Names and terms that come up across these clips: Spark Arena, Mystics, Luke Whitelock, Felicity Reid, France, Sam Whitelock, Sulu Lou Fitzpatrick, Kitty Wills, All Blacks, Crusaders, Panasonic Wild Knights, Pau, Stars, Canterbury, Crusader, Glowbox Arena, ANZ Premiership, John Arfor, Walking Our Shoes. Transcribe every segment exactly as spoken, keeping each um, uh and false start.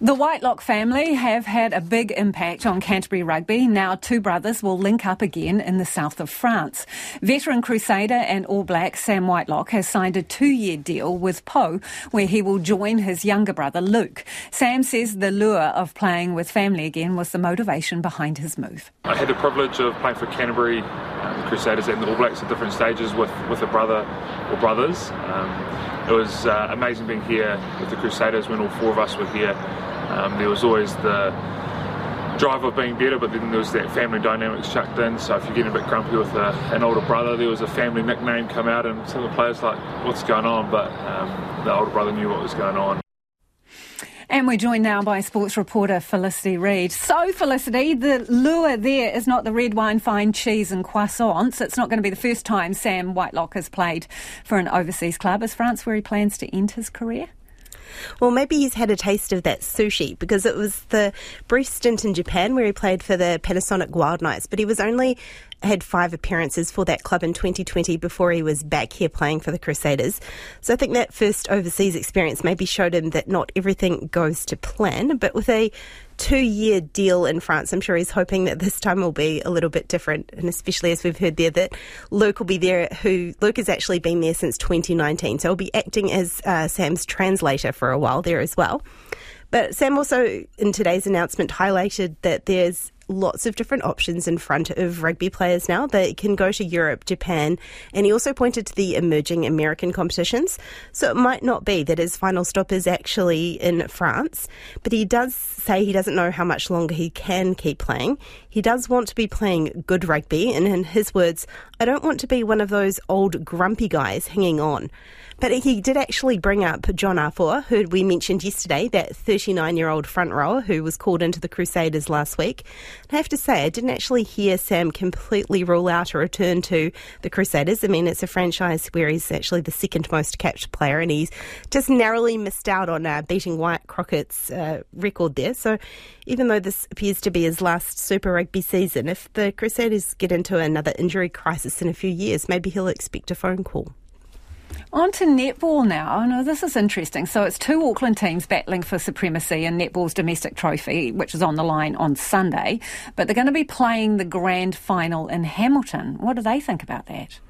The Whitelock family have had a big impact on Canterbury rugby. Now two brothers will link up again in the south of France. Veteran Crusader and All Blacks Sam Whitelock has signed a two-year deal with Pau, where he will join his younger brother Luke. Sam says the lure of playing with family again was the motivation behind his move. I had the privilege of playing for Canterbury, um, Crusaders and the All Blacks at different stages with, with a brother or brothers. Um, it was uh, amazing being here with the Crusaders when all four of us were here. Um, there was always the drive of being better, but then there was that family dynamics chucked in. So if you're getting a bit grumpy with a, an older brother, there was a family nickname come out, and some of the players like, what's going on? But um, the older brother knew what was going on. And we're joined now by sports reporter Felicity Reid. So, Felicity, the lure there is not the red wine, fine cheese and croissants. It's not going to be the first time Sam Whitelock has played for an overseas club. Is France where he plans to end his career? Well, maybe he's had a taste of that sushi, because it was the brief stint in Japan where he played for the Panasonic Wild Knights, but he was only had five appearances for that club in twenty twenty before he was back here playing for the Crusaders. So I think that first overseas experience maybe showed him that not everything goes to plan, but with a two-year deal in France, I'm sure he's hoping that this time will be a little bit different, and especially as we've heard there that Luke will be there, who Luke has actually been there since twenty nineteen, so he'll be acting as uh, Sam's translator for a while there as well. But Sam also, in today's announcement, highlighted that there's lots of different options in front of rugby players now. They can go to Europe, Japan, and he also pointed to the emerging American competitions. So it might not be that his final stop is actually in France, but he does say he doesn't know how much longer he can keep playing. He does want to be playing good rugby, and in his words, I don't want to be one of those old grumpy guys hanging on. But he did actually bring up John Arfor, who we mentioned yesterday, that thirty-nine-year-old front rower who was called into the Crusaders last week. I have to say, I didn't actually hear Sam completely rule out a return to the Crusaders. I mean, it's a franchise where he's actually the second most capped player, and he's just narrowly missed out on uh, beating Wyatt Crockett's uh, record there. So even though this appears to be his last Super Rugby season, if the Crusaders get into another injury crisis in a few years, maybe he'll expect a phone call. On to netball now. Oh, no, this is interesting. So it's two Auckland teams battling for supremacy in netball's domestic trophy, which is on the line on Sunday. But they're going to be playing the grand final in Hamilton. What do they think about that?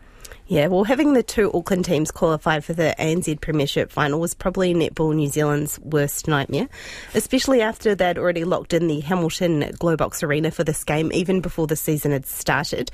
Yeah, well, having the two Auckland teams qualify for the A N Z Premiership final was probably netball New Zealand's worst nightmare, especially after they'd already locked in the Hamilton Glowbox Arena for this game, even before the season had started.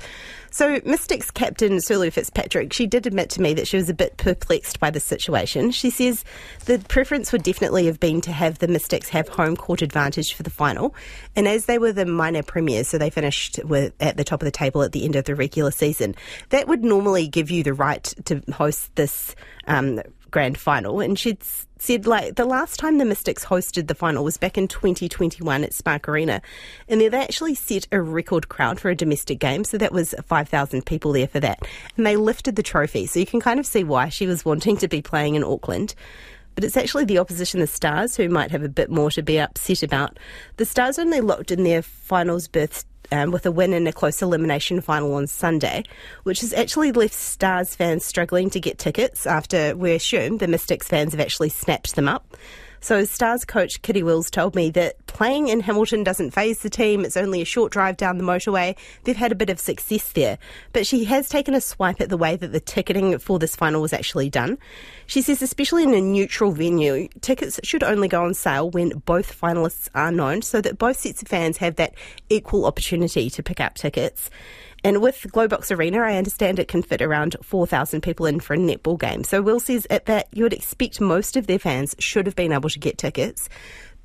So Mystics captain Sulu Lou Fitzpatrick, she did admit to me that she was a bit perplexed by the situation. She says the preference would definitely have been to have the Mystics have home court advantage for the final, and as they were the minor premiers, so they finished with, at the top of the table at the end of the regular season, that would normally give you the right to host this um, grand final. And she'd said, like, the last time the Mystics hosted the final was back in twenty twenty-one at Spark Arena, and they actually set a record crowd for a domestic game, so that was five thousand people there for that, and they lifted the trophy. So you can kind of see why she was wanting to be playing in Auckland. But it's actually the opposition, the Stars, who might have a bit more to be upset about. The Stars only locked in their finals berths Um, with a win in a close elimination final on Sunday, which has actually left Stars fans struggling to get tickets after, we assume, the Mystics fans have actually snapped them up. So Stars coach Kitty Wills told me that playing in Hamilton doesn't faze the team. It's only a short drive down the motorway. They've had a bit of success there. But she has taken a swipe at the way that the ticketing for this final was actually done. She says, especially in a neutral venue, tickets should only go on sale when both finalists are known, so that both sets of fans have that equal opportunity to pick up tickets. And with Glowbox Arena, I understand it can fit around four thousand people in for a netball game. So Will says at that you would expect most of their fans should have been able to get tickets.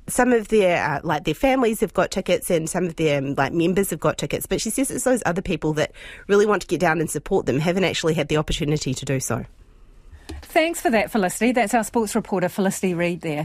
Some of their, uh, like, their families have got tickets, and some of their, like, members have got tickets. But she says it's those other people that really want to get down and support them haven't actually had the opportunity to do so. Thanks for that, Felicity. That's our sports reporter, Felicity Reid, there.